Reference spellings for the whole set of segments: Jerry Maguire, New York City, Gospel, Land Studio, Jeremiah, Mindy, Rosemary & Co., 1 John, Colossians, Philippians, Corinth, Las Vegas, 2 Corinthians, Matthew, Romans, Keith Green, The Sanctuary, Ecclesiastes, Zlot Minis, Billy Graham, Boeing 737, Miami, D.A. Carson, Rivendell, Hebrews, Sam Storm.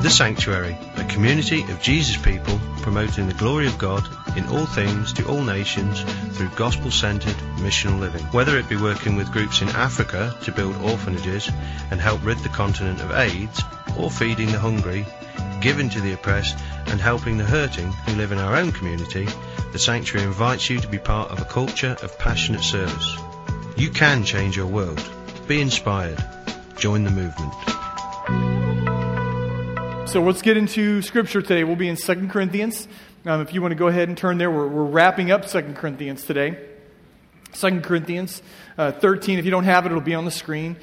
The Sanctuary, a community of Jesus people promoting the glory of God in all things to all nations through gospel-centered missional living. Whether it be working with groups in Africa to build orphanages and help rid the continent of AIDS, or feeding the hungry, giving to the oppressed and helping the hurting who live in our own community, the Sanctuary invites you to be part of a culture of passionate service. You can change your world. Be inspired. Join the movement. So let's get into Scripture today. We'll be in 2 Corinthians. If you want to go ahead and turn there, we're wrapping up 2 Corinthians today. 2 Corinthians 13. If you don't have it, it'll be on the screen.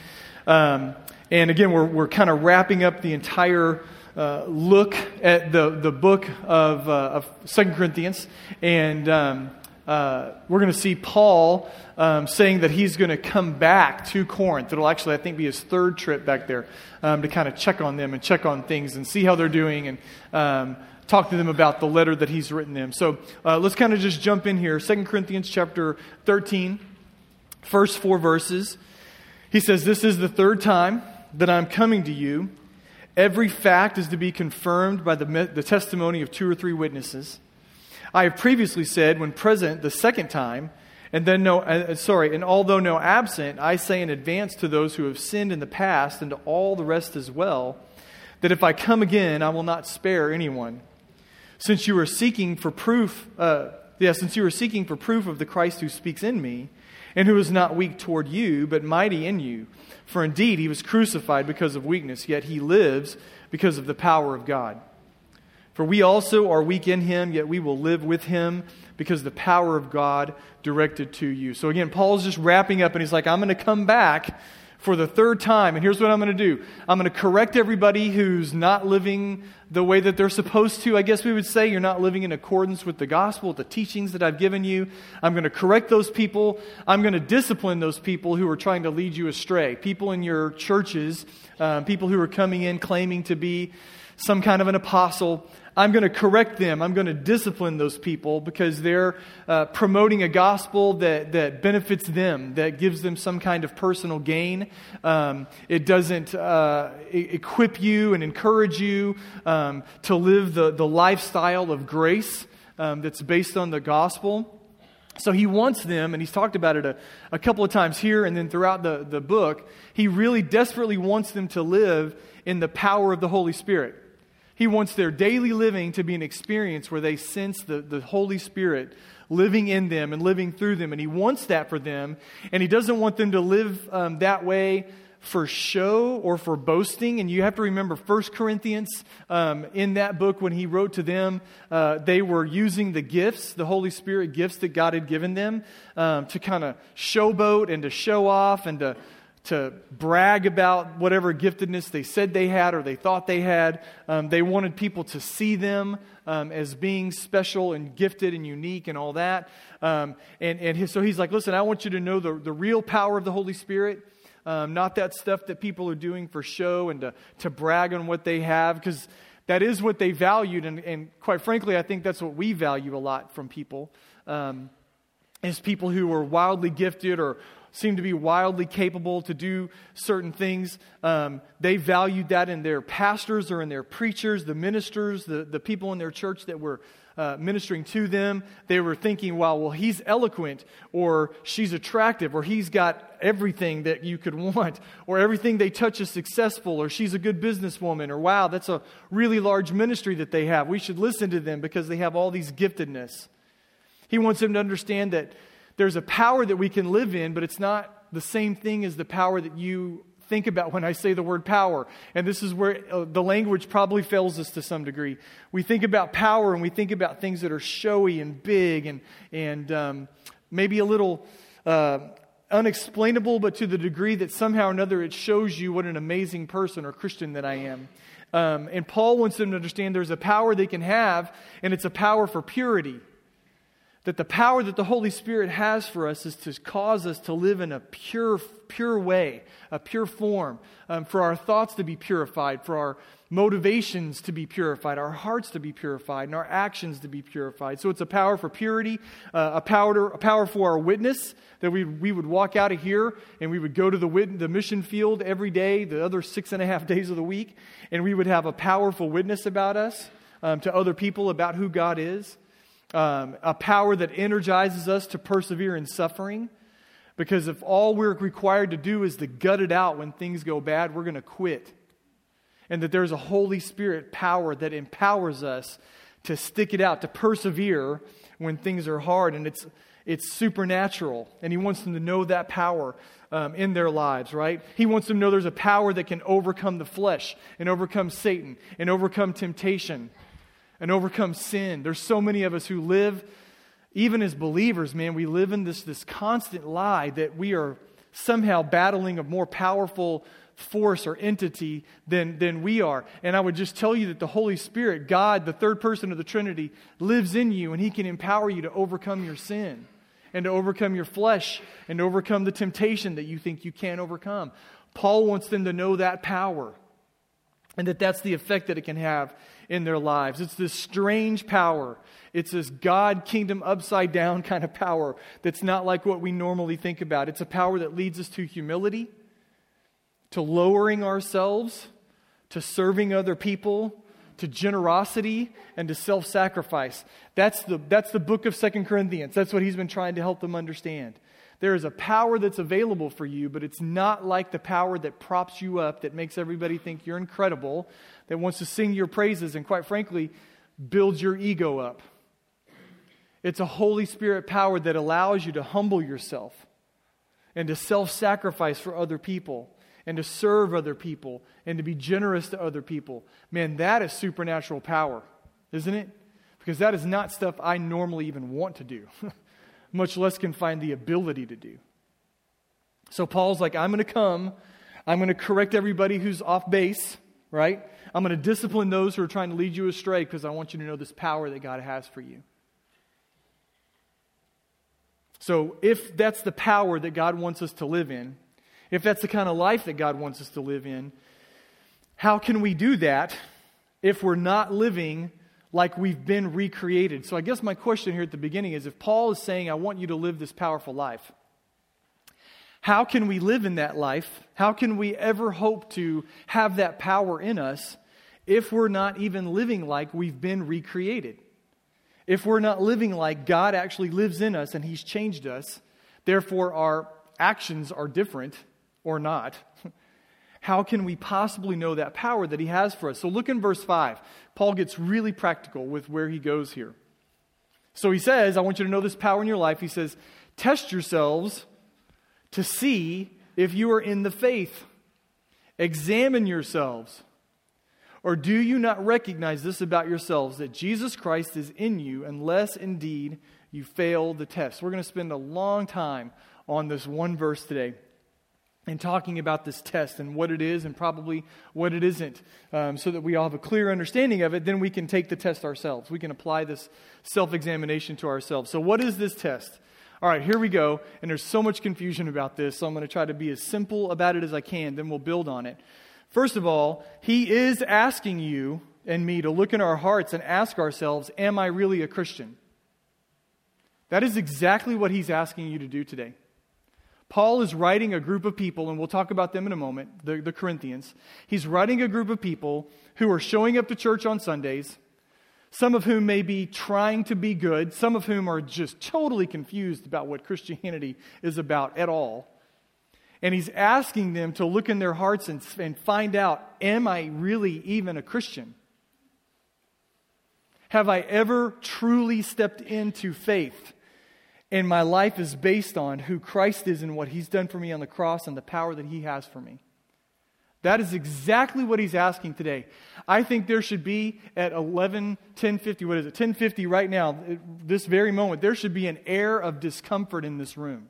And again, we're kind of wrapping up the entire look at the book of 2 Corinthians, and we're going to see Paul saying that he's going to come back to Corinth. It'll actually, I think, be his third trip back there to kind of check on them and check on things and see how they're doing and talk to them about the letter that he's written them. So let's kind of just jump in here. 2 Corinthians chapter 13, first four verses. He says, "This is the third time that I'm coming to you. Every fact is to be confirmed by the testimony of two or three witnesses. I have previously said, when present the second time, and although no absent, I say in advance to those who have sinned in the past and to all the rest as well, that if I come again, I will not spare anyone. Since you are seeking for proof of the Christ who speaks in me, and who is not weak toward you, but mighty in you. For indeed, he was crucified because of weakness, yet he lives because of the power of God. For we also are weak in him, yet we will live with him, because the power of God directed to you." So again, Paul's just wrapping up, and he's like, I'm going to come back for the third time, and here's what I'm going to do. I'm going to correct everybody who's not living the way that they're supposed to. I guess we would say you're not living in accordance with the gospel, the teachings that I've given you. I'm going to correct those people. I'm going to discipline those people who are trying to lead you astray. People in your churches, people who are coming in claiming to be some kind of an apostle. I'm going to correct them. I'm going to discipline those people because they're promoting a gospel that benefits them, that gives them some kind of personal gain. It doesn't equip you and encourage you to live the lifestyle of grace that's based on the gospel. So he wants them, and he's talked about it a couple of times here and then throughout the book, he really desperately wants them to live in the power of the Holy Spirit. He wants their daily living to be an experience where they sense the Holy Spirit living in them and living through them. And he wants that for them. And he doesn't want them to live that way for show or for boasting. And you have to remember 1 Corinthians, in that book when he wrote to them, they were using the gifts, the Holy Spirit gifts that God had given them to kind of showboat and to show off and to brag about whatever giftedness they said they had or they thought they had. They wanted people to see them as being special and gifted and unique and all that. So he's like, listen, I want you to know the real power of the Holy Spirit, not that stuff that people are doing for show and to brag on what they have, because that is what they valued. And quite frankly, I think that's what we value a lot from people, is people who are wildly gifted or seem to be wildly capable to do certain things. They valued that in their pastors or in their preachers, the ministers, the people in their church that were ministering to them. They were thinking, well, he's eloquent, or she's attractive, or he's got everything that you could want, or everything they touch is successful, or she's a good businesswoman, or wow, that's a really large ministry that they have. We should listen to them because they have all these giftedness. He wants them to understand that there's a power that we can live in, but it's not the same thing as the power that you think about when I say the word power. And this is where the language probably fails us to some degree. We think about power and we think about things that are showy and big and maybe a little unexplainable, but to the degree that somehow or another it shows you what an amazing person or Christian that I am. And Paul wants them to understand there's a power they can have, and it's a power for purity. that the power that the Holy Spirit has for us is to cause us to live in a pure way, a pure form, for our thoughts to be purified, for our motivations to be purified, our hearts to be purified, and our actions to be purified. So it's a power for purity, a power for our witness, that we would walk out of here and we would go to the mission field every day, the other 6.5 days of the week, and we would have a powerful witness about us to other people about who God is. A power that energizes us to persevere in suffering, because if all we're required to do is to gut it out when things go bad, we're going to quit. And that there's a Holy Spirit power that empowers us to stick it out, to persevere when things are hard. And it's supernatural. And He wants them to know that power in their lives, right? He wants them to know there's a power that can overcome the flesh and overcome Satan and overcome temptation and overcome sin. There's so many of us who live, even as believers, man, we live in this constant lie that we are somehow battling a more powerful force or entity than we are. And I would just tell you that the Holy Spirit, God, the third person of the Trinity, lives in you, and He can empower you to overcome your sin and to overcome your flesh and to overcome the temptation that you think you can't overcome. Paul wants them to know that power and that that's the effect that it can have in their lives. It's this strange power. It's this God kingdom upside down kind of power that's not like what we normally think about. It's a power that leads us to humility, to lowering ourselves, to serving other people, to generosity, and to self-sacrifice. That's the book of 2 Corinthians. That's what he's been trying to help them understand. There is a power that's available for you, but it's not like the power that props you up, that makes everybody think you're incredible, that wants to sing your praises, and quite frankly, builds your ego up. It's a Holy Spirit power that allows you to humble yourself and to self-sacrifice for other people and to serve other people and to be generous to other people. Man, that is supernatural power, isn't it? Because that is not stuff I normally even want to do. Much less can find the ability to do. So Paul's like, I'm going to come. I'm going to correct everybody who's off base, right? I'm going to discipline those who are trying to lead you astray, because I want you to know this power that God has for you. So if that's the power that God wants us to live in, if that's the kind of life that God wants us to live in, how can we do that if we're not living like we've been recreated? So I guess my question here at the beginning is, if Paul is saying, I want you to live this powerful life, how can we live in that life? How can we ever hope to have that power in us if we're not even living like we've been recreated? If we're not living like God actually lives in us and He's changed us, therefore our actions are different or not. How can we possibly know that power that He has for us? So look in verse 5. Paul gets really practical with where he goes here. So he says, I want you to know this power in your life. He says, test yourselves to see if you are in the faith. Examine yourselves. Or do you not recognize this about yourselves, that Jesus Christ is in you, unless indeed you fail the test? We're going to spend a long time on this one verse today, and talking about this test and what it is and probably what it isn't, so that we all have a clear understanding of it. Then we can take the test ourselves. We can apply this self-examination to ourselves. So what is this test? All right, here we go. And there's so much confusion about this, so I'm going to try to be as simple about it as I can. Then we'll build on it. First of all, he is asking you and me to look in our hearts and ask ourselves, am I really a Christian? That is exactly what he's asking you to do today. Paul is writing a group of people, and we'll talk about them in a moment, the Corinthians. He's writing a group of people who are showing up to church on Sundays, some of whom may be trying to be good, some of whom are just totally confused about what Christianity is about at all. And he's asking them to look in their hearts and find out, am I really even a Christian? Have I ever truly stepped into faith? And my life is based on who Christ is and what He's done for me on the cross and the power that He has for me. That is exactly what he's asking today. I think there should be at 10:50 right now, this very moment, there should be an air of discomfort in this room.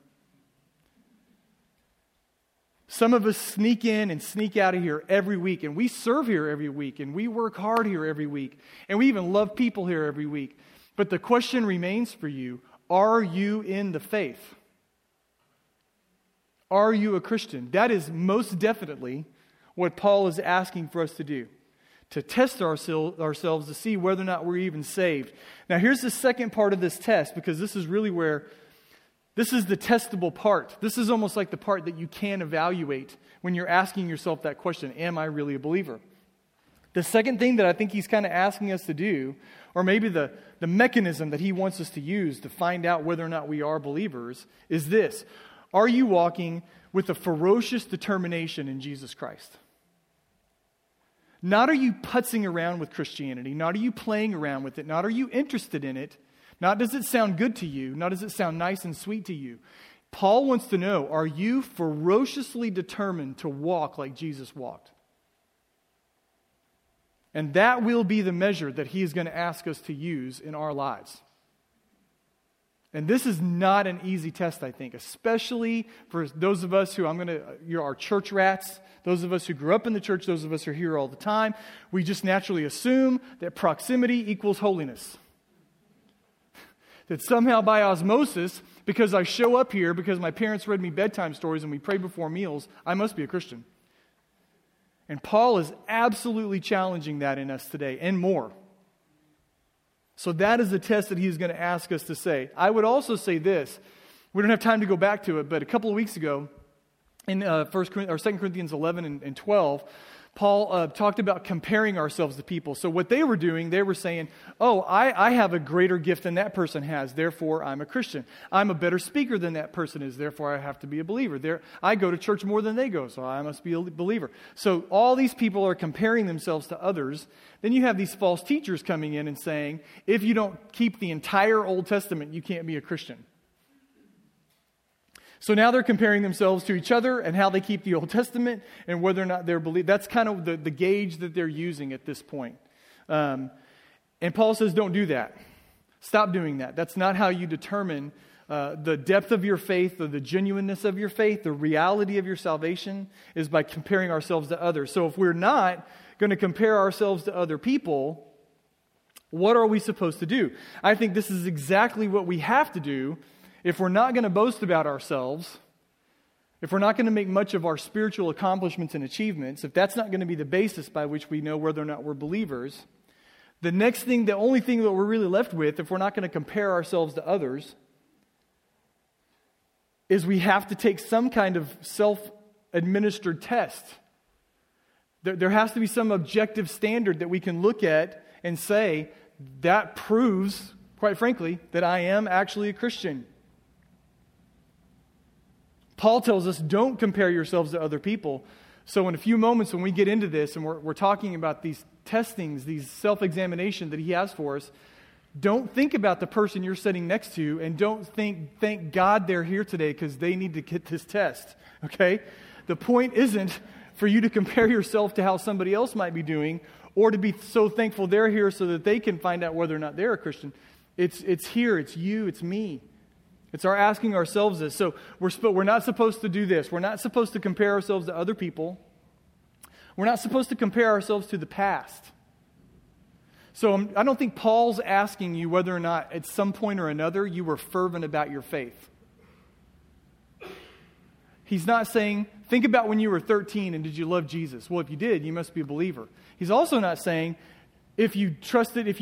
Some of us sneak in and sneak out of here every week, and we serve here every week, and we work hard here every week, and we even love people here every week. But the question remains for you, Are you in the faith? Are you a Christian? That is most definitely what Paul is asking for us to do, to test ourselves to see whether or not we're even saved. Now, here's the second part of this test, because this is really where, this is the testable part. This is almost like the part that you can evaluate when you're asking yourself that question, am I really a believer? The second thing that I think he's kind of asking us to do, or maybe the mechanism that he wants us to use to find out whether or not we are believers, is this. Are you walking with a ferocious determination in Jesus Christ? Not are you putzing around with Christianity. Not are you playing around with it. Not are you interested in it. Not does it sound good to you. Not does it sound nice and sweet to you. Paul wants to know, are you ferociously determined to walk like Jesus walked? And that will be the measure that he is going to ask us to use in our lives. And this is not an easy test, I think, especially for those of us who you're our church rats, those of us who grew up in the church, those of us who are here all the time. We just naturally assume that proximity equals holiness. That somehow by osmosis, because I show up here, because my parents read me bedtime stories and we pray before meals, I must be a Christian. And Paul is absolutely challenging that in us today and more. So that is the test that he's going to ask us to say. I would also say this. We don't have time to go back to it, but a couple of weeks ago in 2 Corinthians 11 and 12, Paul talked about comparing ourselves to people. So what they were doing, they were saying, oh, I have a greater gift than that person has, therefore I'm a Christian. I'm a better speaker than that person is, therefore I have to be a believer. I go to church more than they go, so I must be a believer. So all these people are comparing themselves to others. Then you have these false teachers coming in and saying, if you don't keep the entire Old Testament, you can't be a Christian. So now they're comparing themselves to each other and how they keep the Old Testament and whether or not they're believed. That's kind of the gauge that they're using at this point. And Paul says, don't do that. Stop doing that. That's not how you determine the depth of your faith or the genuineness of your faith. The reality of your salvation is by comparing ourselves to others. So if we're not going to compare ourselves to other people, what are we supposed to do? I think this is exactly what we have to do. If we're not going to boast about ourselves, if we're not going to make much of our spiritual accomplishments and achievements, if that's not going to be the basis by which we know whether or not we're believers, the next thing, the only thing that we're really left with, if we're not going to compare ourselves to others, is we have to take some kind of self-administered test. There has to be some objective standard that we can look at and say, that proves, quite frankly, that I am actually a Christian. Paul tells us, don't compare yourselves to other people. So in a few moments when we get into this and we're talking about these testings, these self-examination that he has for us, don't think about the person you're sitting next to and don't think, thank God they're here today because they need to get this test, okay? The point isn't for you to compare yourself to how somebody else might be doing or to be so thankful they're here so that they can find out whether or not they're a Christian. It's here, it's you, it's me. It's our asking ourselves this. So we're not supposed to do this. We're not supposed to compare ourselves to other people. We're not supposed to compare ourselves to the past. So I don't think Paul's asking you whether or not at some point or another you were fervent about your faith. He's not saying, think about when you were 13 and did you love Jesus? Well, if you did, you must be a believer. He's also not saying, if you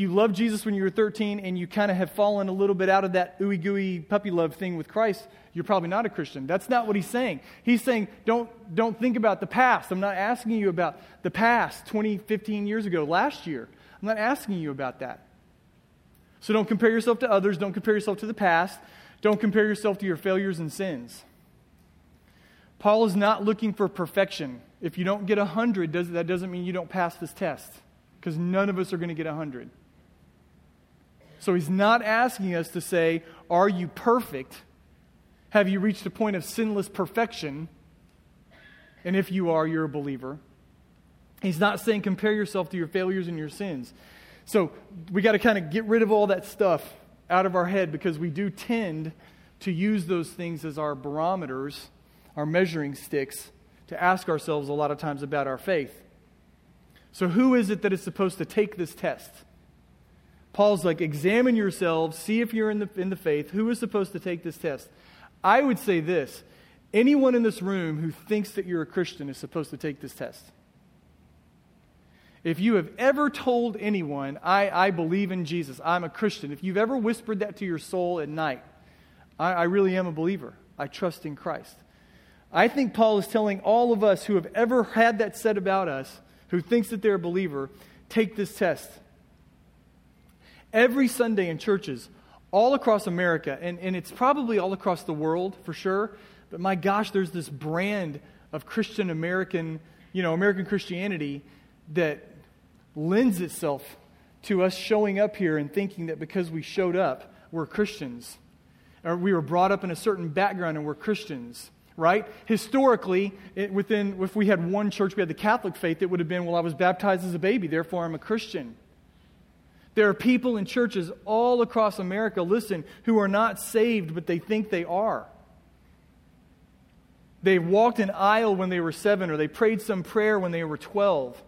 loved Jesus when you were 13 and you kind of have fallen a little bit out of that ooey-gooey puppy love thing with Christ, you're probably not a Christian. That's not what he's saying. He's saying, don't think about the past. I'm not asking you about the past 15 years ago, last year. I'm not asking you about that. So don't compare yourself to others. Don't compare yourself to the past. Don't compare yourself to your failures and sins. Paul is not looking for perfection. If you don't get 100, that doesn't mean you don't pass this test. Because none of us are going to get 100. So he's not asking us to say, are you perfect? Have you reached a point of sinless perfection? And if you are, you're a believer. He's not saying compare yourself to your failures and your sins. So we got to kind of get rid of all that stuff out of our head because we do tend to use those things as our barometers, our measuring sticks, to ask ourselves a lot of times about our faith. So who is it that is supposed to take this test? Paul's like, examine yourselves, see if you're in the faith. Who is supposed to take this test? I would say this. Anyone in this room who thinks that you're a Christian is supposed to take this test. If you have ever told anyone, I believe in Jesus, I'm a Christian, if you've ever whispered that to your soul at night, I really am a believer, I trust in Christ. I think Paul is telling all of us who have ever had that said about us, who thinks that they're a believer, take this test. Every Sunday in churches all across America, and it's probably all across the world for sure, but my gosh, there's this brand of Christian American, American Christianity that lends itself to us showing up here and thinking that because we showed up, we're Christians. Or we were brought up in a certain background and we're Christians, right? Historically, if we had one church, we had the Catholic faith, it would have been, well, I was baptized as a baby, therefore I'm a Christian. There are people in churches all across America, listen, who are not saved, but they think they are. They walked an aisle when they were 7, or they prayed some prayer when they were 12.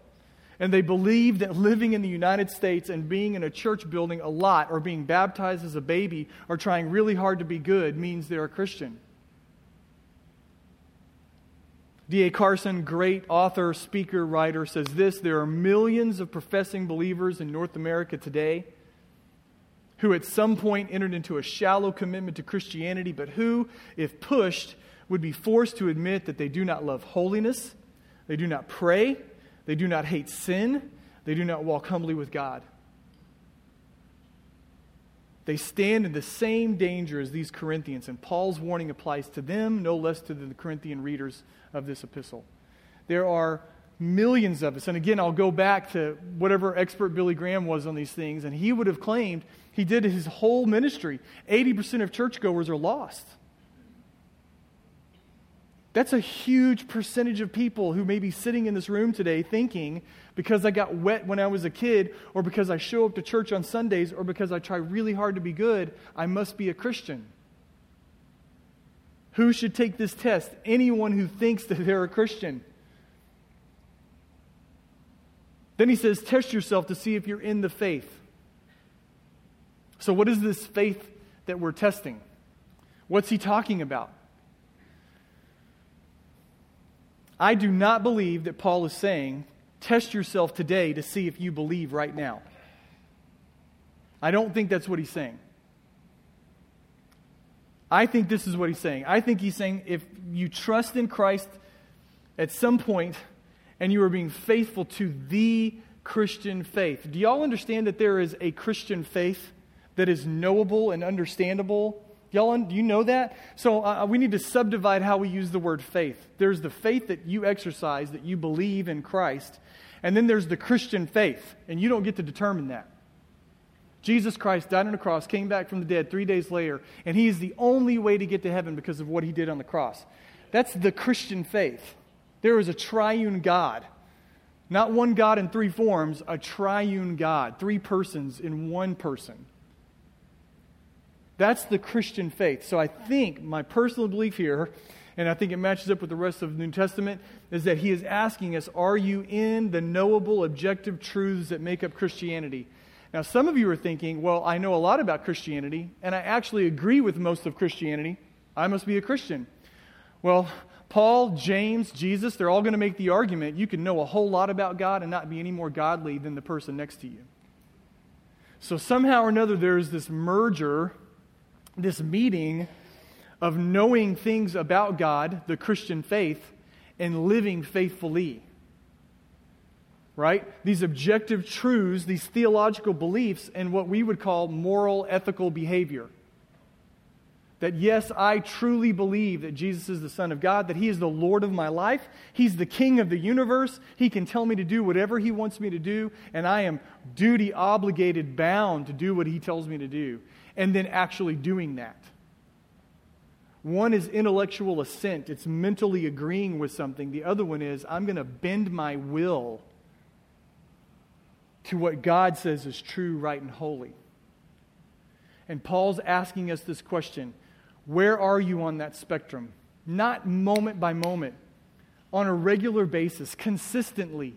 And they believe that living in the United States and being in a church building a lot or being baptized as a baby or trying really hard to be good means they're a Christian. D.A. Carson, great author, speaker, writer, says this: there are millions of professing believers in North America today who at some point entered into a shallow commitment to Christianity, but who, if pushed, would be forced to admit that they do not love holiness, they do not pray, they do not hate sin. They do not walk humbly with God. They stand in the same danger as these Corinthians, and Paul's warning applies to them, no less to the Corinthian readers of this epistle. There are millions of us, and again, I'll go back to whatever expert Billy Graham was on these things, and he would have claimed, he did his whole ministry, 80% of churchgoers are lost. That's a huge percentage of people who may be sitting in this room today thinking, because I got wet when I was a kid, or because I show up to church on Sundays, or because I try really hard to be good, I must be a Christian. Who should take this test? Anyone who thinks that they're a Christian. Then he says, test yourself to see if you're in the faith. So what is this faith that we're testing? What's he talking about? I do not believe that Paul is saying, test yourself today to see if you believe right now. I don't think that's what he's saying. I think this is what he's saying. I think he's saying if you trust in Christ at some point and you are being faithful to the Christian faith. Do y'all understand that there is a Christian faith that is knowable and understandable? Y'all, do you know that? So we need to subdivide how we use the word faith. There's the faith that you exercise, that you believe in Christ. And then there's the Christian faith. And you don't get to determine that. Jesus Christ died on the cross, came back from the dead 3 days later. And he is the only way to get to heaven because of what he did on the cross. That's the Christian faith. There is a triune God. Not one God in three forms, a triune God. 3 persons in one person. That's the Christian faith. So I think my personal belief here, and I think it matches up with the rest of the New Testament, is that he is asking us, are you in the knowable, objective truths that make up Christianity? Now, some of you are thinking, well, I know a lot about Christianity, and I actually agree with most of Christianity. I must be a Christian. Well, Paul, James, Jesus, they're all going to make the argument, you can know a whole lot about God and not be any more godly than the person next to you. So somehow or another, there's this merger, this meeting of knowing things about God, the Christian faith, and living faithfully. Right? These objective truths, these theological beliefs, and what we would call moral, ethical behavior. That yes, I truly believe that Jesus is the Son of God, that He is the Lord of my life, He's the King of the universe, He can tell me to do whatever He wants me to do, and I am duty obligated, bound to do what He tells me to do. And then actually doing that. One is intellectual assent. It's mentally agreeing with something. The other one is, I'm going to bend my will to what God says is true, right, and holy. And Paul's asking us this question. Where are you on that spectrum? Not moment by moment. On a regular basis, consistently.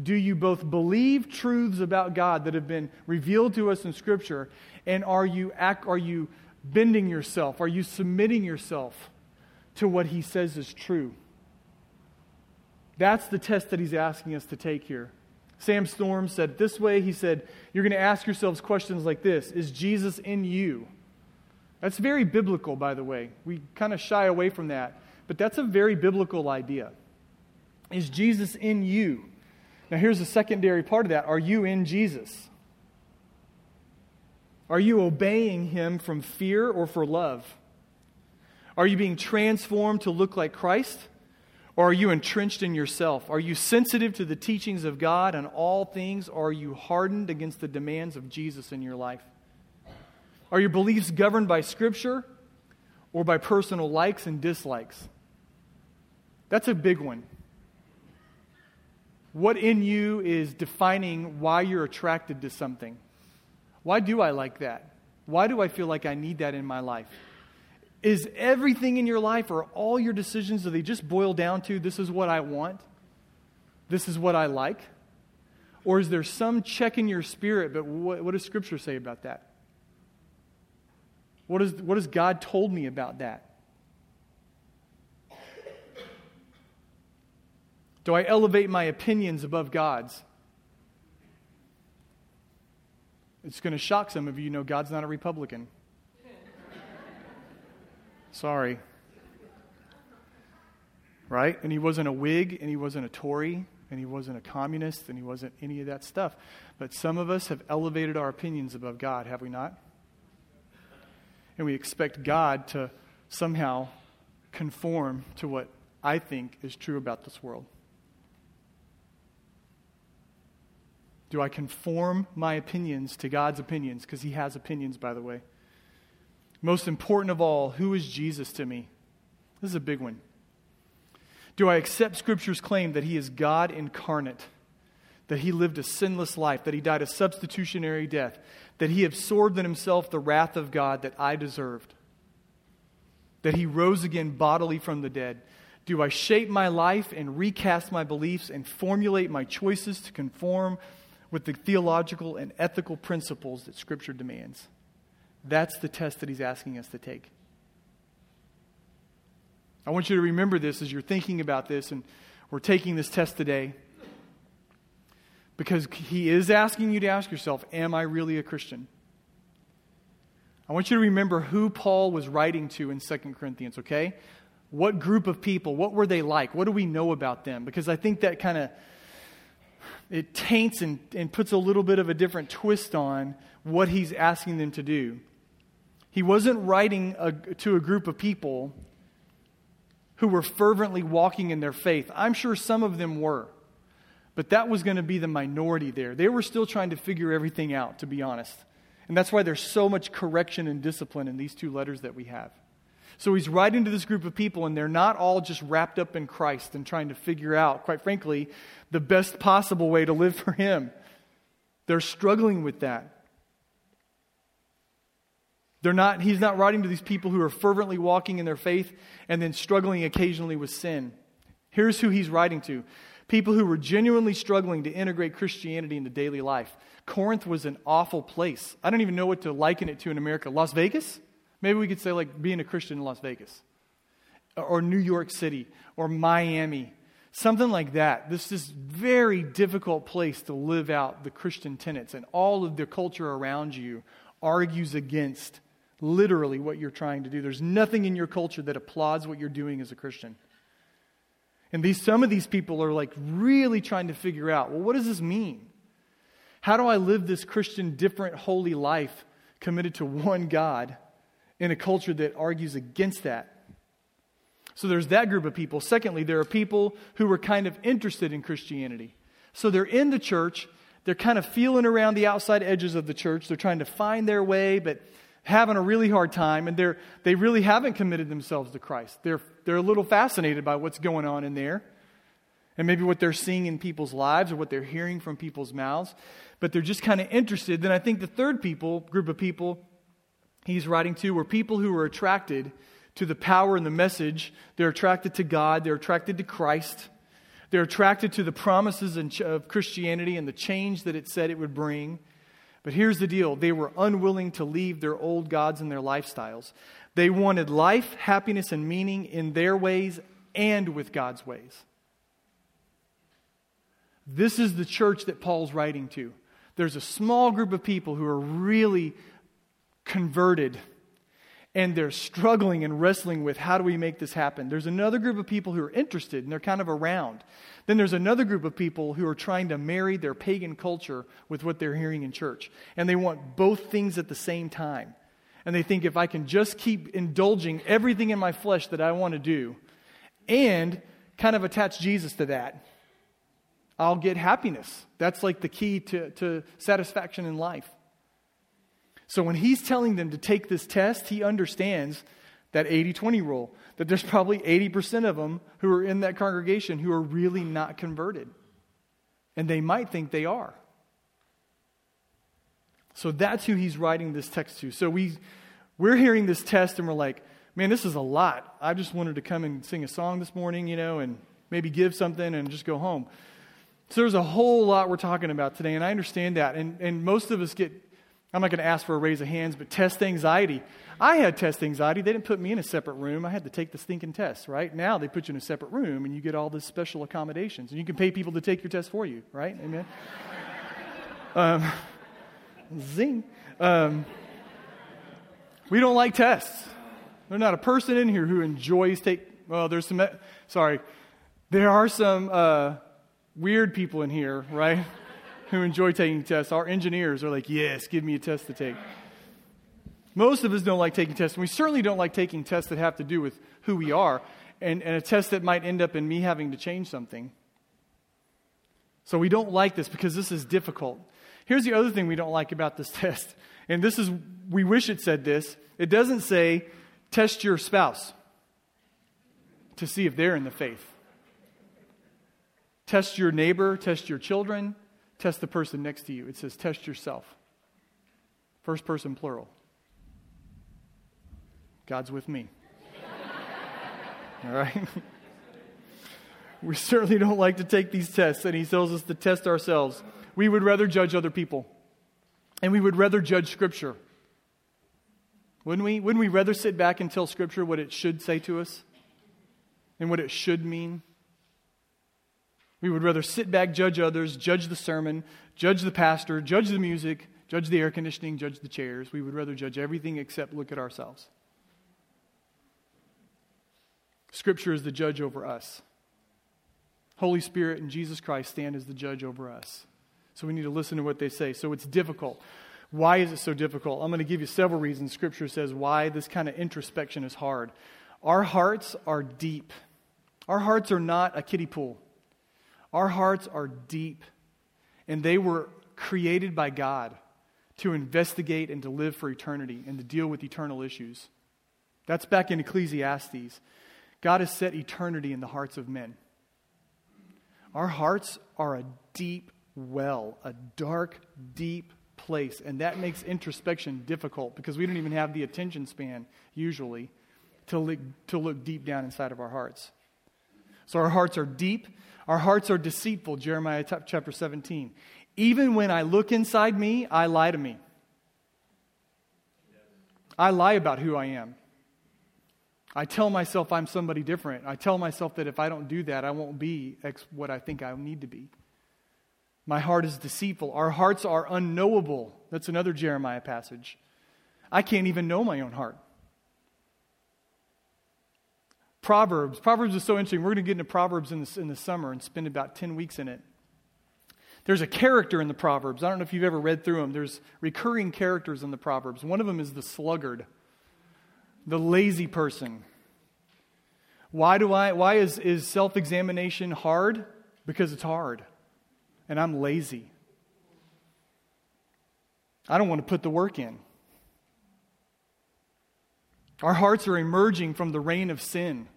do you both believe truths about God that have been revealed to us in Scripture, and are you bending yourself? Are you submitting yourself to what he says is true? That's the test that he's asking us to take here. Sam Storm said it this way. He said, you're going to ask yourselves questions like this. Is Jesus in you? That's very biblical, by the way. We kind of shy away from that. But that's a very biblical idea. Is Jesus in you? Now here's the secondary part of that. Are you in Jesus? Are you obeying him from fear or for love? Are you being transformed to look like Christ? Or are you entrenched in yourself? Are you sensitive to the teachings of God on all things? Or are you hardened against the demands of Jesus in your life? Are your beliefs governed by Scripture or by personal likes and dislikes? That's a big one. What in you is defining why you're attracted to something? Why do I like that? Why do I feel like I need that in my life? Is everything in your life or all your decisions, do they just boil down to this is what I want? This is what I like? Or is there some check in your spirit, but what does Scripture say about that? What has God told me about that? Do I elevate my opinions above God's? It's going to shock some of you. You know, God's not a Republican. Sorry. Right? And he wasn't a Whig, and he wasn't a Tory, and he wasn't a communist, and he wasn't any of that stuff. But some of us have elevated our opinions above God, have we not? And we expect God to somehow conform to what I think is true about this world. Do I conform my opinions to God's opinions? Because he has opinions, by the way. Most important of all, who is Jesus to me? This is a big one. Do I accept Scripture's claim that he is God incarnate, that he lived a sinless life, that he died a substitutionary death, that he absorbed in himself the wrath of God that I deserved, that he rose again bodily from the dead? Do I shape my life and recast my beliefs and formulate my choices to conform with the theological and ethical principles that Scripture demands? That's the test that he's asking us to take. I want you to remember this as you're thinking about this, and we're taking this test today, because he is asking you to ask yourself, am I really a Christian? I want you to remember who Paul was writing to in 2 Corinthians, okay? What group of people? What were they like? What do we know about them? Because I think that kind of, it taints and puts a little bit of a different twist on what he's asking them to do. He wasn't writing to a group of people who were fervently walking in their faith. I'm sure some of them were. But that was going to be the minority there. They were still trying to figure everything out, to be honest. And that's why there's so much correction and discipline in these two letters that we have. So he's writing to this group of people, and they're not all just wrapped up in Christ and trying to figure out, quite frankly, the best possible way to live for him. They're struggling with that. He's not writing to these people who are fervently walking in their faith and then struggling occasionally with sin. Here's who he's writing to. People who were genuinely struggling to integrate Christianity into daily life. Corinth was an awful place. I don't even know what to liken it to in America. Las Vegas? Maybe we could say like being a Christian in Las Vegas. Or New York City. Or Miami. Something like that. This is a very difficult place to live out the Christian tenets. And all of the culture around you argues against literally what you're trying to do. There's nothing in your culture that applauds what you're doing as a Christian. And some of these people are like really trying to figure out, well, what does this mean? How do I live this Christian, different, holy life committed to one God in a culture that argues against that? So there's that group of people. Secondly, there are people who were kind of interested in Christianity. So they're in the church. They're kind of feeling around the outside edges of the church. They're trying to find their way, but having a really hard time, and they really haven't committed themselves to Christ. They're a little fascinated by what's going on in there, and maybe what they're seeing in people's lives or what they're hearing from people's mouths, but they're just kind of interested. Then I think the third group of people he's writing to were people who were attracted to the power and the message. They're attracted to God. They're attracted to Christ. They're attracted to the promises of Christianity and the change that it said it would bring. But here's the deal. They were unwilling to leave their old gods and their lifestyles. They wanted life, happiness, and meaning in their ways and with God's ways. This is the church that Paul's writing to. There's a small group of people who are really converted, and they're struggling and wrestling with, how do we make this happen? There's another group of people who are interested, and they're kind of around. Then there's another group of people who are trying to marry their pagan culture with what they're hearing in church. And they want both things at the same time. And they think, if I can just keep indulging everything in my flesh that I want to do and kind of attach Jesus to that, I'll get happiness. That's like the key to satisfaction in life. So when he's telling them to take this test, he understands that 80-20 rule, that there's probably 80% of them who are in that congregation who are really not converted. And they might think they are. So that's who he's writing this text to. So we're hearing this test and we're like, man, this is a lot. I just wanted to come and sing a song this morning, you know, and maybe give something and just go home. So there's a whole lot we're talking about today, and I understand that. And most of us get, I'm not going to ask for a raise of hands, but test anxiety. I had test anxiety. They didn't put me in a separate room. I had to take the stinking test, right? Now they put you in a separate room and you get all this special accommodations. And you can pay people to take your test for you, right? Amen. Zing. We don't like tests. There's not a person in here who enjoys There are some weird people in here, right? Who enjoy taking tests. Our engineers are like, yes, give me a test to take. Most of us don't like taking tests, and we certainly don't like taking tests that have to do with who we are, and a test that might end up in me having to change something. So we don't like this because this is difficult. Here's the other thing we don't like about this test, and this is, we wish it said this. It doesn't say, test your spouse to see if they're in the faith. Test your neighbor, test your children, test the person next to you. It says, test yourself. First person plural. God's with me. All right? We certainly don't like to take these tests, and he tells us to test ourselves. We would rather judge other people, and we would rather judge Scripture. Wouldn't we rather sit back and tell Scripture what it should say to us and what it should mean? We would rather sit back, judge others, judge the sermon, judge the pastor, judge the music, judge the air conditioning, judge the chairs. We would rather judge everything except look at ourselves. Scripture is the judge over us. Holy Spirit and Jesus Christ stand as the judge over us. So we need to listen to what they say. So it's difficult. Why is it so difficult? I'm going to give you several reasons. Scripture says why this kind of introspection is hard. Our hearts are deep. Our hearts are not a kiddie pool. Our hearts are deep, and they were created by God to investigate and to live for eternity and to deal with eternal issues. That's back in Ecclesiastes. God has set eternity in the hearts of men. Our hearts are a deep well, a dark, deep place, and that makes introspection difficult because we don't even have the attention span, usually, to look deep down inside of our hearts. So our hearts are deep. Our hearts are deceitful, Jeremiah chapter 17. Even when I look inside me, I lie to me. I lie about who I am. I tell myself I'm somebody different. I tell myself that if I don't do that, I won't be what I think I need to be. My heart is deceitful. Our hearts are unknowable. That's another Jeremiah passage. I can't even know my own heart. Proverbs. Proverbs is so interesting. We're going to get into Proverbs in the summer and spend about 10 weeks in it. There's a character in the Proverbs. I don't know if you've ever read through them. There's recurring characters in the Proverbs. One of them is the sluggard, the lazy person. Why is self-examination hard? Because it's hard. And I'm lazy. I don't want to put the work in. Our hearts are emerging from the reign of sin.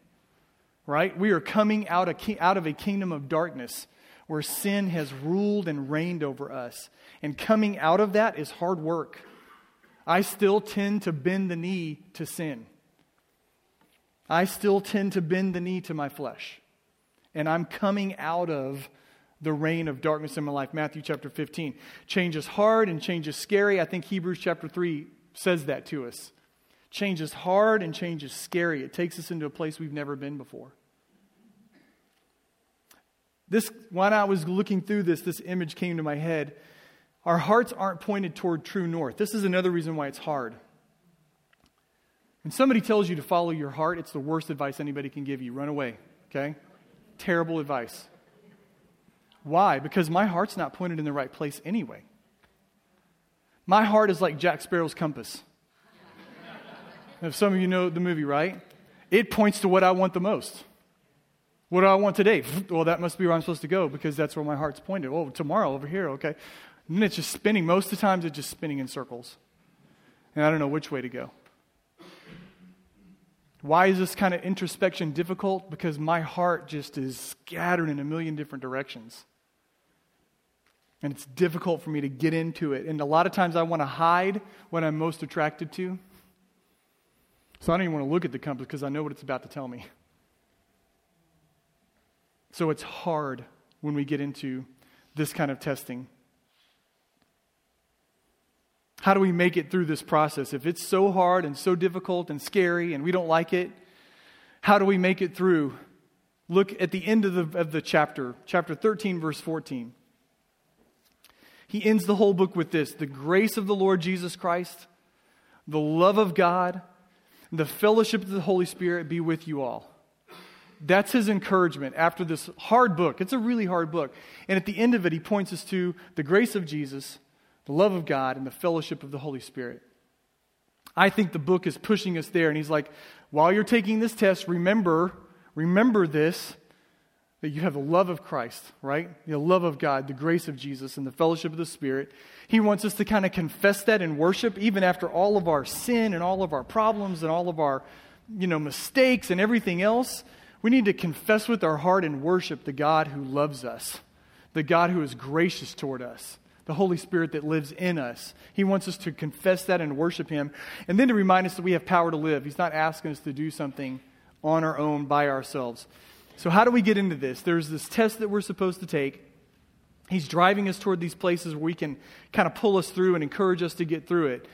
Right? We are coming out of a kingdom of darkness where sin has ruled and reigned over us. And coming out of that is hard work. I still tend to bend the knee to sin. I still tend to bend the knee to my flesh. and I'm coming out of the reign of darkness in my life. Matthew chapter 15. Change is hard and change is scary. I think Hebrews chapter 3 says that to us. Change is hard and change is scary. It takes us into a place we've never been before. This, when I was looking through this image came to my head. Our hearts aren't pointed toward true north. This is another reason why it's hard. When somebody tells you to follow your heart, it's the worst advice anybody can give you. Run away, okay? Terrible advice. Why? Because my heart's not pointed in the right place anyway. My heart is like Jack Sparrow's compass. If some of you know the movie, right? It points to what I want the most. What do I want today? Well, that must be where I'm supposed to go because that's where my heart's pointed. Oh, tomorrow over here, okay. And it's just spinning. Most of the times it's just spinning in circles. And I don't know which way to go. Why is this kind of introspection difficult? Because my heart just is scattered in a million different directions. And it's difficult for me to get into it. And a lot of times I want to hide what I'm most attracted to. So I don't even want to look at the compass because I know what it's about to tell me. So it's hard when we get into this kind of testing. How do we make it through this process? If it's so hard and so difficult and scary and we don't like it, how do we make it through? Look at the end of the chapter, chapter 13, verse 14. He ends the whole book with this: the grace of the Lord Jesus Christ, the love of God, the fellowship of the Holy Spirit be with you all. That's his encouragement after this hard book. It's a really hard book. And at the end of it, he points us to the grace of Jesus, the love of God, and the fellowship of the Holy Spirit. I think the book is pushing us there. And he's like, while you're taking this test, remember this, that you have the love of Christ, right? The love of God, the grace of Jesus, and the fellowship of the Spirit. He wants us to kind of confess that in worship, even after all of our sin and all of our problems and all of our, mistakes and everything else. We need to confess with our heart in worship the God who loves us, the God who is gracious toward us, the Holy Spirit that lives in us. He wants us to confess that and worship him. And then to remind us that we have power to live. He's not asking us to do something on our own by ourselves. So how do we get into this? There's this test that we're supposed to take. He's driving us toward these places where we can kind of pull us through and encourage us to get through it.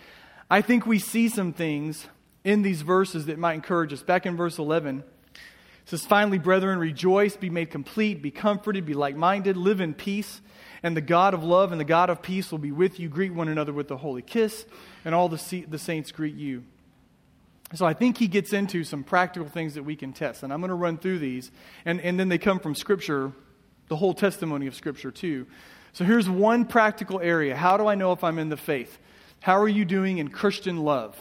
I think we see some things in these verses that might encourage us. Back in verse 11, it says, "Finally, brethren, rejoice, be made complete, be comforted, be like-minded, live in peace. And the God of love and the God of peace will be with you. Greet one another with a holy kiss. And all the saints greet you." So I think he gets into some practical things that we can test. And I'm going to run through these. And then they come from Scripture, the whole testimony of Scripture too. So here's one practical area. How do I know if I'm in the faith? How are you doing in Christian love?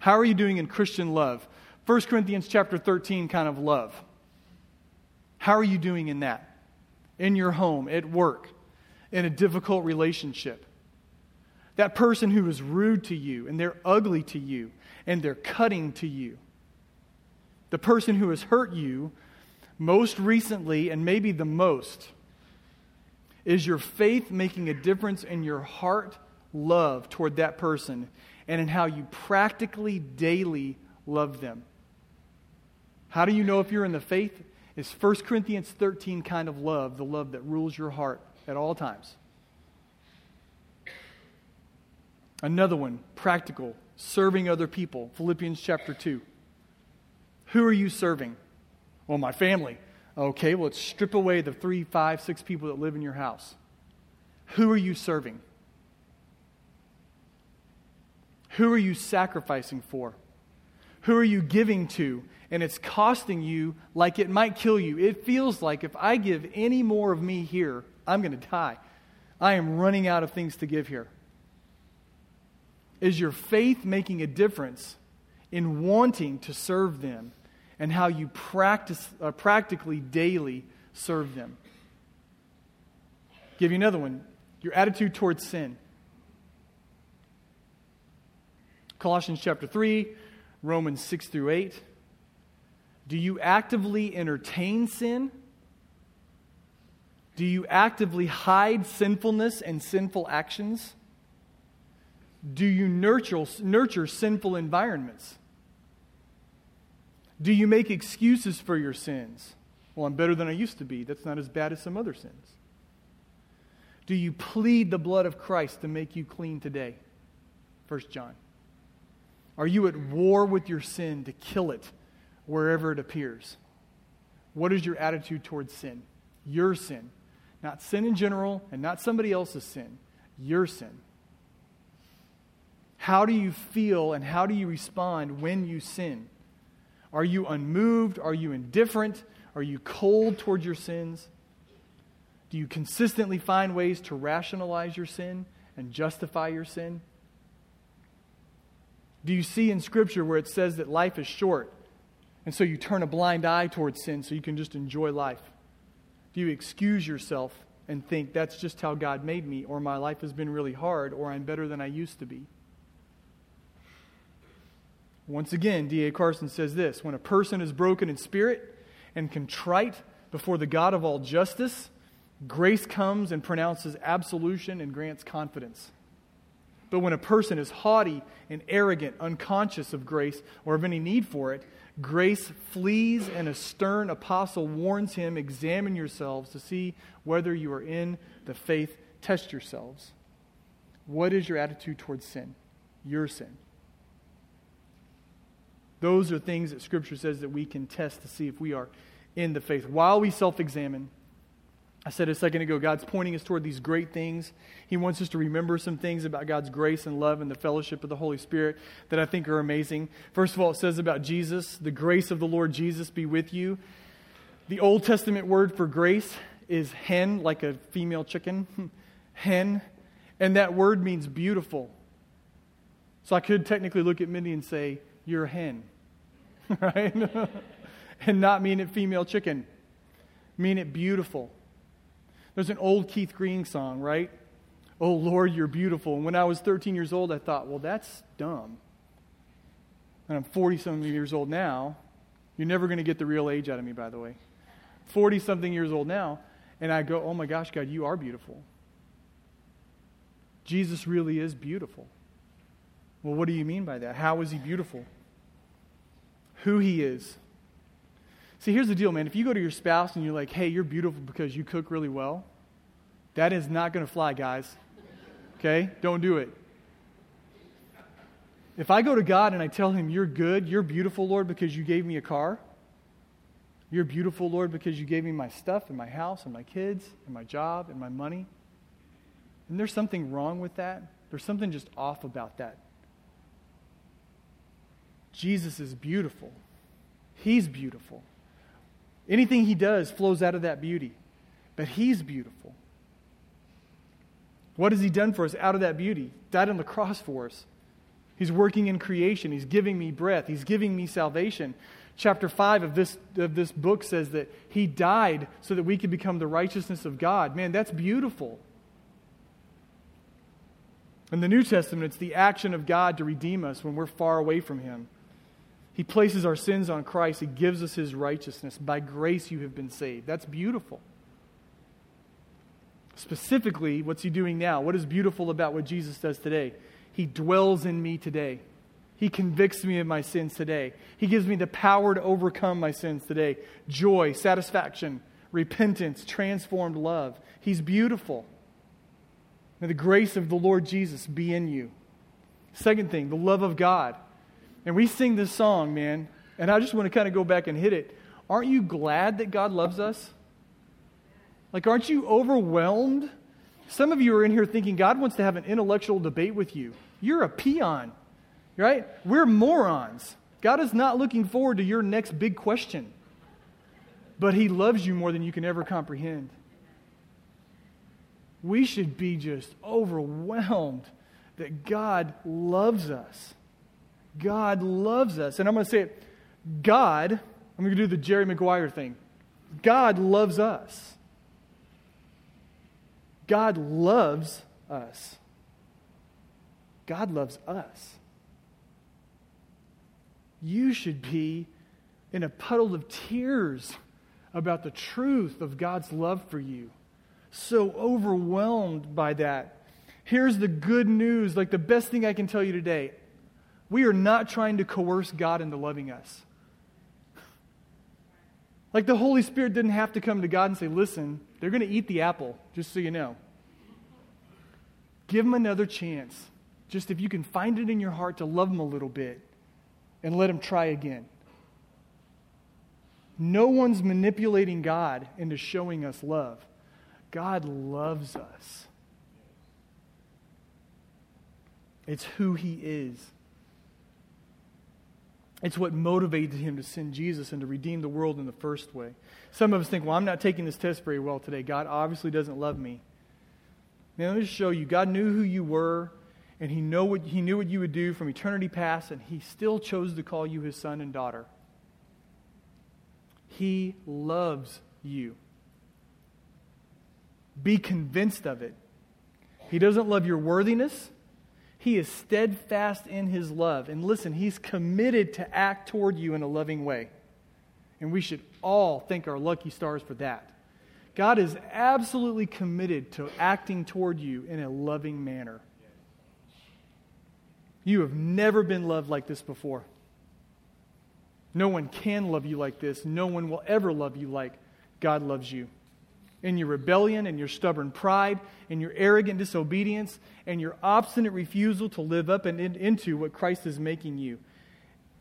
How are you doing in Christian love? 1 Corinthians chapter 13 kind of love. How are you doing in that? In your home, at work, in a difficult relationship. That person who is rude to you, and they're ugly to you, and they're cutting to you. The person who has hurt you most recently, and maybe the most. Is your faith making a difference in your heart love toward that person, and in how you practically daily love them? How do you know if you're in the faith? It's 1 Corinthians 13 kind of love, the love that rules your heart at all times. Another one, practical, serving other people. Philippians chapter 2. Who are you serving? Well, my family. Okay, well, let's strip away the 3, 5, 6 people that live in your house. Who are you serving? Who are you sacrificing for? Who are you giving to? And it's costing you like it might kill you. It feels like if I give any more of me here, I'm going to die. I am running out of things to give here. Is your faith making a difference in wanting to serve them and how you practically daily serve them? I'll give you another one. Your attitude towards sin. Colossians chapter 3. Romans 6 through 8. Do you actively entertain sin? Do you actively hide sinfulness and sinful actions? Do you nurture sinful environments? Do you make excuses for your sins? Well, I'm better than I used to be. That's not as bad as some other sins. Do you plead the blood of Christ to make you clean today? 1 John. Are you at war with your sin to kill it wherever it appears? What is your attitude towards sin? Your sin. Not sin in general and not somebody else's sin. Your sin. How do you feel and how do you respond when you sin? Are you unmoved? Are you indifferent? Are you cold towards your sins? Do you consistently find ways to rationalize your sin and justify your sin? Do you see in Scripture where it says that life is short, and so you turn a blind eye towards sin so you can just enjoy life? Do you excuse yourself and think, that's just how God made me, or my life has been really hard, or I'm better than I used to be? Once again, D.A. Carson says this, when a person is broken in spirit and contrite before the God of all justice, grace comes and pronounces absolution and grants confidence. But when a person is haughty and arrogant, unconscious of grace or of any need for it, grace flees and a stern apostle warns him, examine yourselves to see whether you are in the faith, test yourselves. What is your attitude towards sin? Your sin. Those are things that Scripture says that we can test to see if we are in the faith. While we self-examine, I said a second ago, God's pointing us toward these great things. He wants us to remember some things about God's grace and love and the fellowship of the Holy Spirit that I think are amazing. First of all, it says about Jesus, the grace of the Lord Jesus be with you. The Old Testament word for grace is hen, like a female chicken, hen. And that word means beautiful. So I could technically look at Mindy and say, you're a hen, right? And not mean it female chicken, mean it beautiful. There's an old Keith Green song, right? Oh, Lord, you're beautiful. And when I was 13 years old, I thought, well, that's dumb. And I'm 40-something years old now. You're never going to get the real age out of me, by the way. 40-something years old now. And I go, oh, my gosh, God, you are beautiful. Jesus really is beautiful. Well, what do you mean by that? How is he beautiful? Who he is. See, here's the deal, man. If you go to your spouse and you're like, hey, you're beautiful because you cook really well, that is not going to fly, guys. Okay? Don't do it. If I go to God and I tell him, you're good, you're beautiful, Lord, because you gave me a car. You're beautiful, Lord, because you gave me my stuff and my house and my kids and my job and my money. And there's something wrong with that. There's something just off about that. Jesus is beautiful. He's beautiful. Anything he does flows out of that beauty. But he's beautiful. What has he done for us out of that beauty? He died on the cross for us. He's working in creation. He's giving me breath. He's giving me salvation. Chapter 5 of this book says that he died so that we could become the righteousness of God. Man, that's beautiful. In the New Testament, it's the action of God to redeem us when we're far away from him. He places our sins on Christ. He gives us his righteousness. By grace you have been saved. That's beautiful. Specifically, what's he doing now? What is beautiful about what Jesus does today? He dwells in me today. He convicts me of my sins today. He gives me the power to overcome my sins today. Joy, satisfaction, repentance, transformed love. He's beautiful. May the grace of the Lord Jesus be in you. Second thing, the love of God. And we sing this song, man, and I just want to kind of go back and hit it. Aren't you glad that God loves us? Like, aren't you overwhelmed? Some of you are in here thinking God wants to have an intellectual debate with you. You're a peon, right? We're morons. God is not looking forward to your next big question. But he loves you more than you can ever comprehend. We should be just overwhelmed that God loves us. God loves us. And I'm going to say it. I'm going to do the Jerry Maguire thing. God loves us. God loves us. God loves us. You should be in a puddle of tears about the truth of God's love for you. So overwhelmed by that. Here's the good news, like the best thing I can tell you today. We are not trying to coerce God into loving us. Like the Holy Spirit didn't have to come to God and say, listen, they're going to eat the apple, just so you know. Give them another chance. Just if you can find it in your heart to love them a little bit and let them try again. No one's manipulating God into showing us love. God loves us. It's who he is. It's what motivated him to send Jesus and to redeem the world in the first way. Some of us think, well, I'm not taking this test very well today. God obviously doesn't love me. Now, let me just show you. God knew who you were, and he knew what you would do from eternity past, and he still chose to call you his son and daughter. He loves you. Be convinced of it. He doesn't love your worthiness. He is steadfast in his love. And listen, he's committed to act toward you in a loving way. And we should all thank our lucky stars for that. God is absolutely committed to acting toward you in a loving manner. You have never been loved like this before. No one can love you like this. No one will ever love you like God loves you. In your rebellion, in your stubborn pride, in your arrogant disobedience, and your obstinate refusal to live up and into what Christ is making you.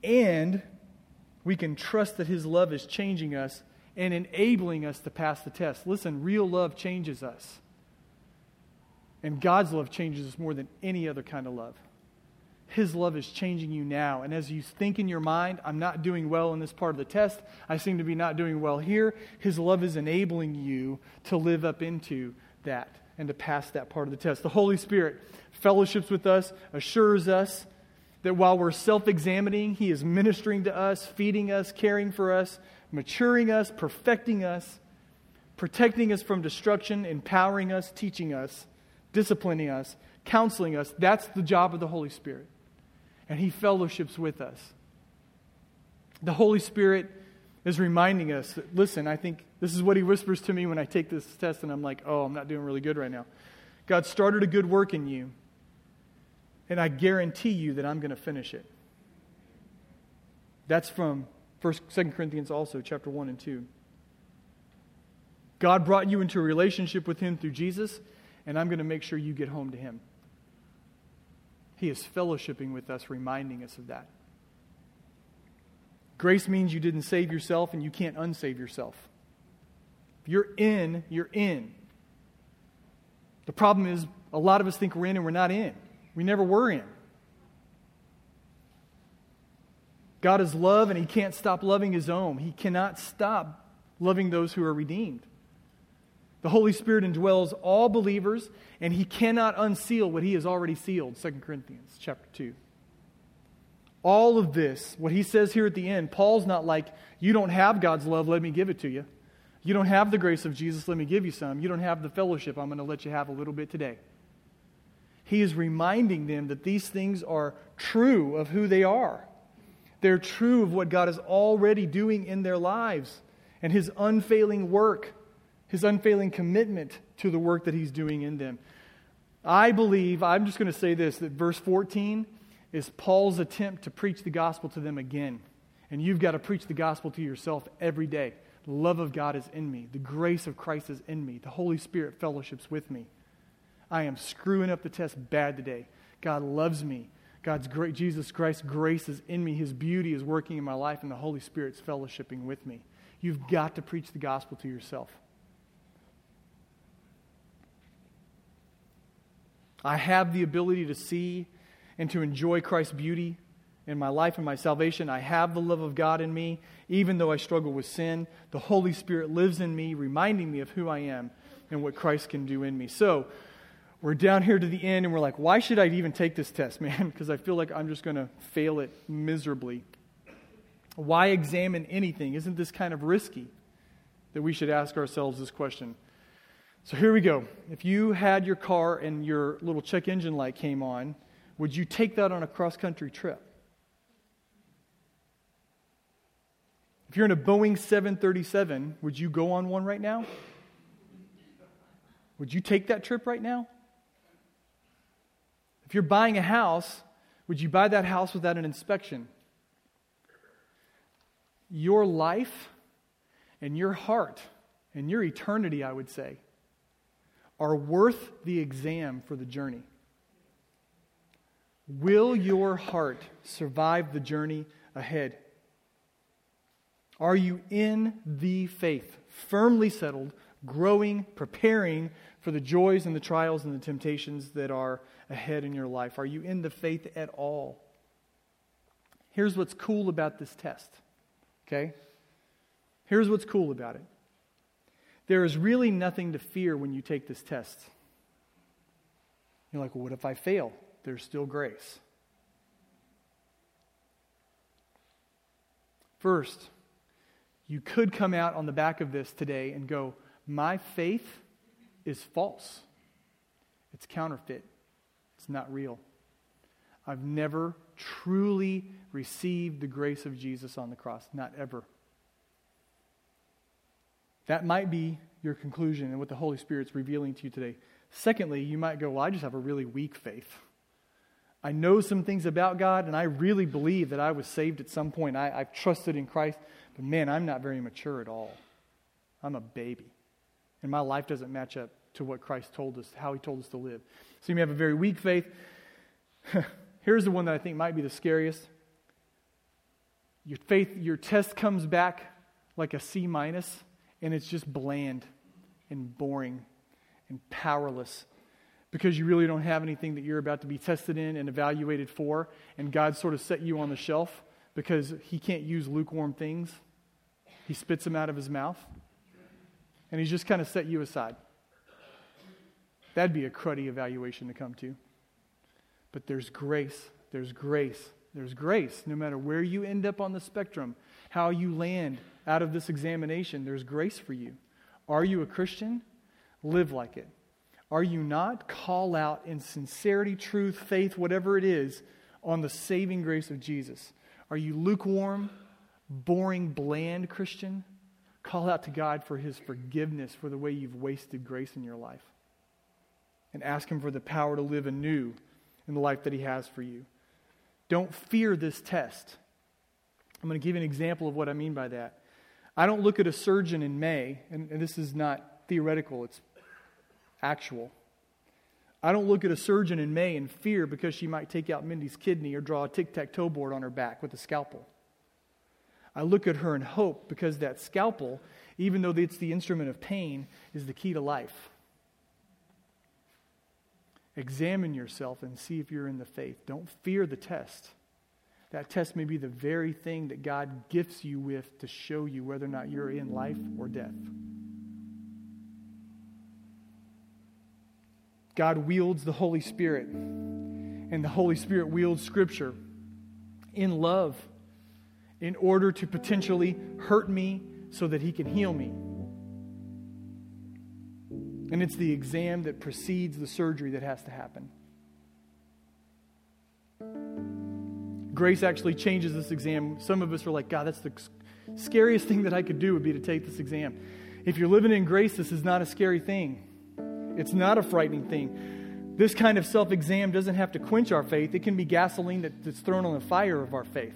And we can trust that his love is changing us and enabling us to pass the test. Listen, real love changes us. And God's love changes us more than any other kind of love. His love is changing you now. And as you think in your mind, I'm not doing well in this part of the test. I seem to be not doing well here. His love is enabling you to live up into that and to pass that part of the test. The Holy Spirit fellowships with us, assures us that while we're self-examining, he is ministering to us, feeding us, caring for us, maturing us, perfecting us, protecting us from destruction, empowering us, teaching us, disciplining us, counseling us. That's the job of the Holy Spirit. And he fellowships with us. The Holy Spirit is reminding us that, listen, I think this is what he whispers to me when I take this test and I'm like, oh, I'm not doing really good right now. God started a good work in you, and I guarantee you that I'm going to finish it. That's from 2 Corinthians also, chapter 1 and 2. God brought you into a relationship with him through Jesus, and I'm going to make sure you get home to him. He is fellowshipping with us, reminding us of that. Grace means you didn't save yourself and you can't unsave yourself. If you're in, you're in. The problem is a lot of us think we're in and we're not in. We never were in. God is love and he can't stop loving his own. He cannot stop loving those who are redeemed. The Holy Spirit indwells all believers, and he cannot unseal what he has already sealed, 2 Corinthians chapter 2. All of this, what he says here at the end, Paul's not like, you don't have God's love, let me give it to you. You don't have the grace of Jesus, let me give you some. You don't have the fellowship, I'm going to let you have a little bit today. He is reminding them that these things are true of who they are. They're true of what God is already doing in their lives and his unfailing work. His unfailing commitment to the work that he's doing in them. I believe, I'm just going to say this, that verse 14 is Paul's attempt to preach the gospel to them again. And you've got to preach the gospel to yourself every day. The love of God is in me. The grace of Christ is in me. The Holy Spirit fellowships with me. I am screwing up the test bad today. God loves me. God's great, Jesus Christ's grace is in me. His beauty is working in my life, and the Holy Spirit's fellowshipping with me. You've got to preach the gospel to yourself. I have the ability to see and to enjoy Christ's beauty in my life and my salvation. I have the love of God in me, even though I struggle with sin. The Holy Spirit lives in me, reminding me of who I am and what Christ can do in me. So we're down here to the end, and we're like, why should I even take this test, man? Because I feel like I'm just going to fail it miserably. Why examine anything? Isn't this kind of risky that we should ask ourselves this question? So here we go. If you had your car and your little check engine light came on, would you take that on a cross-country trip? If you're in a Boeing 737, would you go on one right now? Would you take that trip right now? If you're buying a house, would you buy that house without an inspection? Your life and your heart and your eternity, I would say, are worth the exam for the journey. Will your heart survive the journey ahead? Are you in the faith, firmly settled, growing, preparing for the joys and the trials and the temptations that are ahead in your life? Are you in the faith at all? Here's what's cool about this test, okay? Here's what's cool about it. There is really nothing to fear when you take this test. You're like, well, what if I fail? There's still grace. First, you could come out on the back of this today and go, my faith is false. It's counterfeit. It's not real. I've never truly received the grace of Jesus on the cross. Not ever. That might be your conclusion and what the Holy Spirit's revealing to you today. Secondly, you might go, well, I just have a really weak faith. I know some things about God, and I really believe that I was saved at some point. I've trusted in Christ, but man, I'm not very mature at all. I'm a baby. And my life doesn't match up to what Christ told us, how He told us to live. So you may have a very weak faith. Here's the one that I think might be the scariest. Your faith, your test comes back like a C-, and it's just bland and boring and powerless because you really don't have anything that you're about to be tested in and evaluated for, and God sort of set you on the shelf because He can't use lukewarm things. He spits them out of His mouth, and He's just kind of set you aside. That'd be a cruddy evaluation to come to. But there's grace, there's grace, there's grace. No matter where you end up on the spectrum, how you land out of this examination, there's grace for you. Are you a Christian? Live like it. Are you not? Call out in sincerity, truth, faith, whatever it is, on the saving grace of Jesus. Are you lukewarm, boring, bland Christian? Call out to God for His forgiveness for the way you've wasted grace in your life. And ask Him for the power to live anew in the life that He has for you. Don't fear this test. I'm going to give you an example of what I mean by that. I don't look at a surgeon in May, and this is not theoretical, it's actual. I don't look at a surgeon in May and fear because she might take out Mindy's kidney or draw a tic-tac-toe board on her back with a scalpel. I look at her in hope because that scalpel, even though it's the instrument of pain, is the key to life. Examine yourself and see if you're in the faith. Don't fear the test. That test may be the very thing that God gifts you with to show you whether or not you're in life or death. God wields the Holy Spirit, and the Holy Spirit wields Scripture in love in order to potentially hurt me so that He can heal me. And it's the exam that precedes the surgery that has to happen. Grace actually changes this exam. Some of us are like, God, that's the scariest thing that I could do would be to take this exam. If you're living in grace, this is not a scary thing. It's not a frightening thing. This kind of self-exam doesn't have to quench our faith. It can be gasoline that's thrown on the fire of our faith.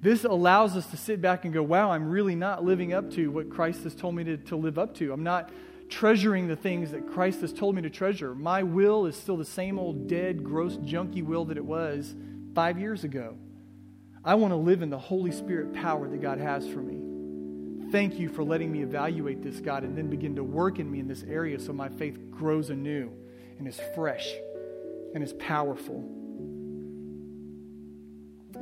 This allows us to sit back and go, wow, I'm really not living up to what Christ has told me to live up to. I'm not treasuring the things that Christ has told me to treasure. My will is still the same old dead, gross, junky will that it was 5 years ago. I want to live in the Holy Spirit power that God has for me. Thank you for letting me evaluate this, God, and then begin to work in me in this area so my faith grows anew and is fresh and is powerful.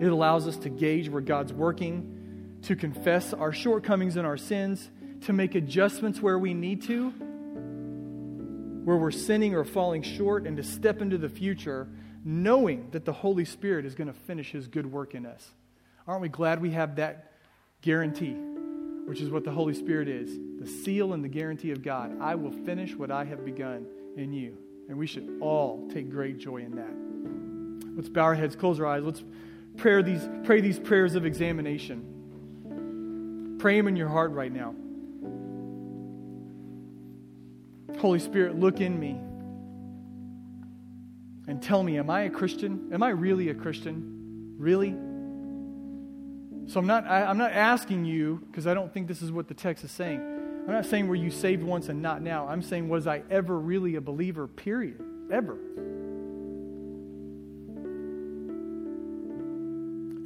It allows us to gauge where God's working, to confess our shortcomings and our sins, to make adjustments where we need to, where we're sinning or falling short, and to step into the future knowing that the Holy Spirit is going to finish His good work in us. Aren't we glad we have that guarantee, which is what the Holy Spirit is, the seal and the guarantee of God. I will finish what I have begun in you. And we should all take great joy in that. Let's bow our heads, close our eyes. Let's pray these prayers of examination. Pray them in your heart right now. Holy Spirit, look in me and tell me, am I a Christian? Am I really a Christian? Really? So I'm not asking you, because I don't think this is what the text is saying. I'm not saying were you saved once and not now. I'm saying, was I ever really a believer, period? Ever.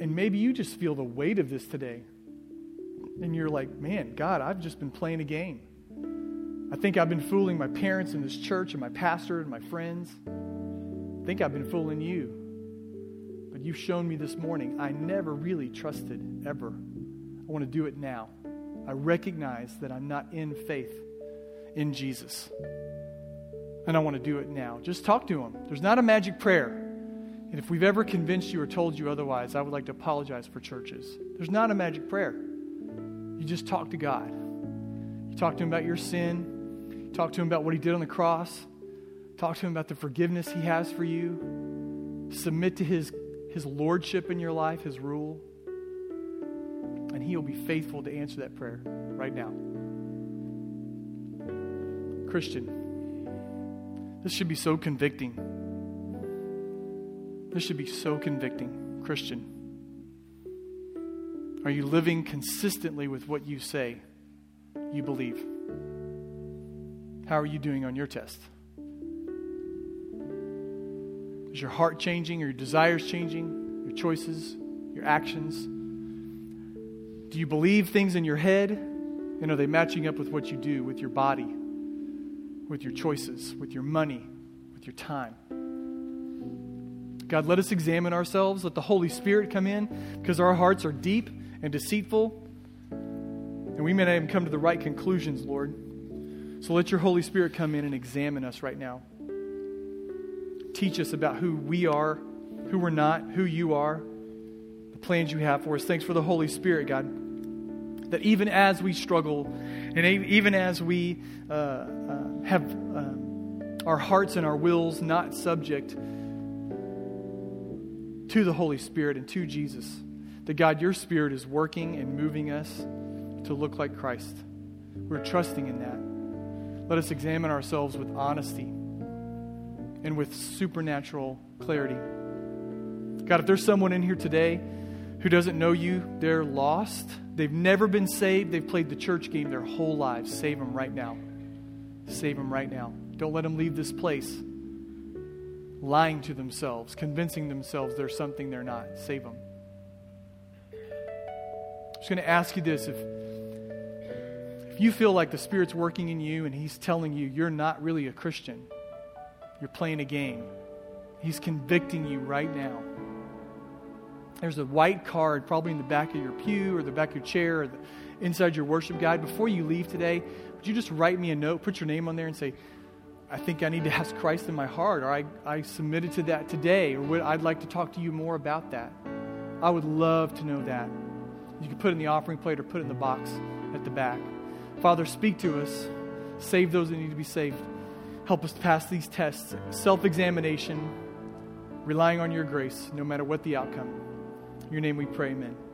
And maybe you just feel the weight of this today. And you're like, man, God, I've just been playing a game. I think I've been fooling my parents and this church and my pastor and my friends. I think I've been fooling you. But you've shown me this morning, I never really trusted, ever. I want to do it now. I recognize that I'm not in faith in Jesus. And I want to do it now. Just talk to him. There's not a magic prayer. And if we've ever convinced you or told you otherwise, I would like to apologize for churches. There's not a magic prayer. You just talk to God. You talk to him about your sin. Talk to him about what he did on the cross. Talk to him about the forgiveness he has for you. Submit to his lordship in your life, his rule. And he'll be faithful to answer that prayer right now. Christian, this should be so convicting. This should be so convicting. Christian, are you living consistently with what you say you believe? How are you doing on your test? Is your heart changing, or your desires changing, your choices, your actions? Do you believe things in your head, and are they matching up with what you do, with your body, with your choices, with your money, with your time? God, let us examine ourselves. Let the Holy Spirit come in, because our hearts are deep and deceitful, and we may not even come to the right conclusions, Lord. So let your Holy Spirit come in and examine us right now. Teach us about who we are, who we're not, who you are, the plans you have for us. Thanks for the Holy Spirit, God, that even as we struggle and even as we have our hearts and our wills not subject to the Holy Spirit and to Jesus, that God, your Spirit is working and moving us to look like Christ. We're trusting in that. Let us examine ourselves with honesty and with supernatural clarity. God, if there's someone in here today who doesn't know you, they're lost. They've never been saved. They've played the church game their whole lives. Save them right now. Save them right now. Don't let them leave this place lying to themselves, convincing themselves there's something they're not. Save them. I'm just going to ask you this. If you feel like the Spirit's working in you and he's telling you you're not really a Christian, you're playing a game, he's convicting you right now. There's a white card probably in the back of your pew or the back of your chair or inside your worship guide. Before you leave today, would you just write me a note, put your name on there and say, I think I need to ask Christ in my heart, or I submitted to that today, or I'd like to talk to you more about that. I would love to know that. You can put it in the offering plate or put it in the box at the back. Father, speak to us. Save those that need to be saved. Help us pass these tests. Self-examination, relying on your grace, no matter what the outcome. In your name we pray, amen.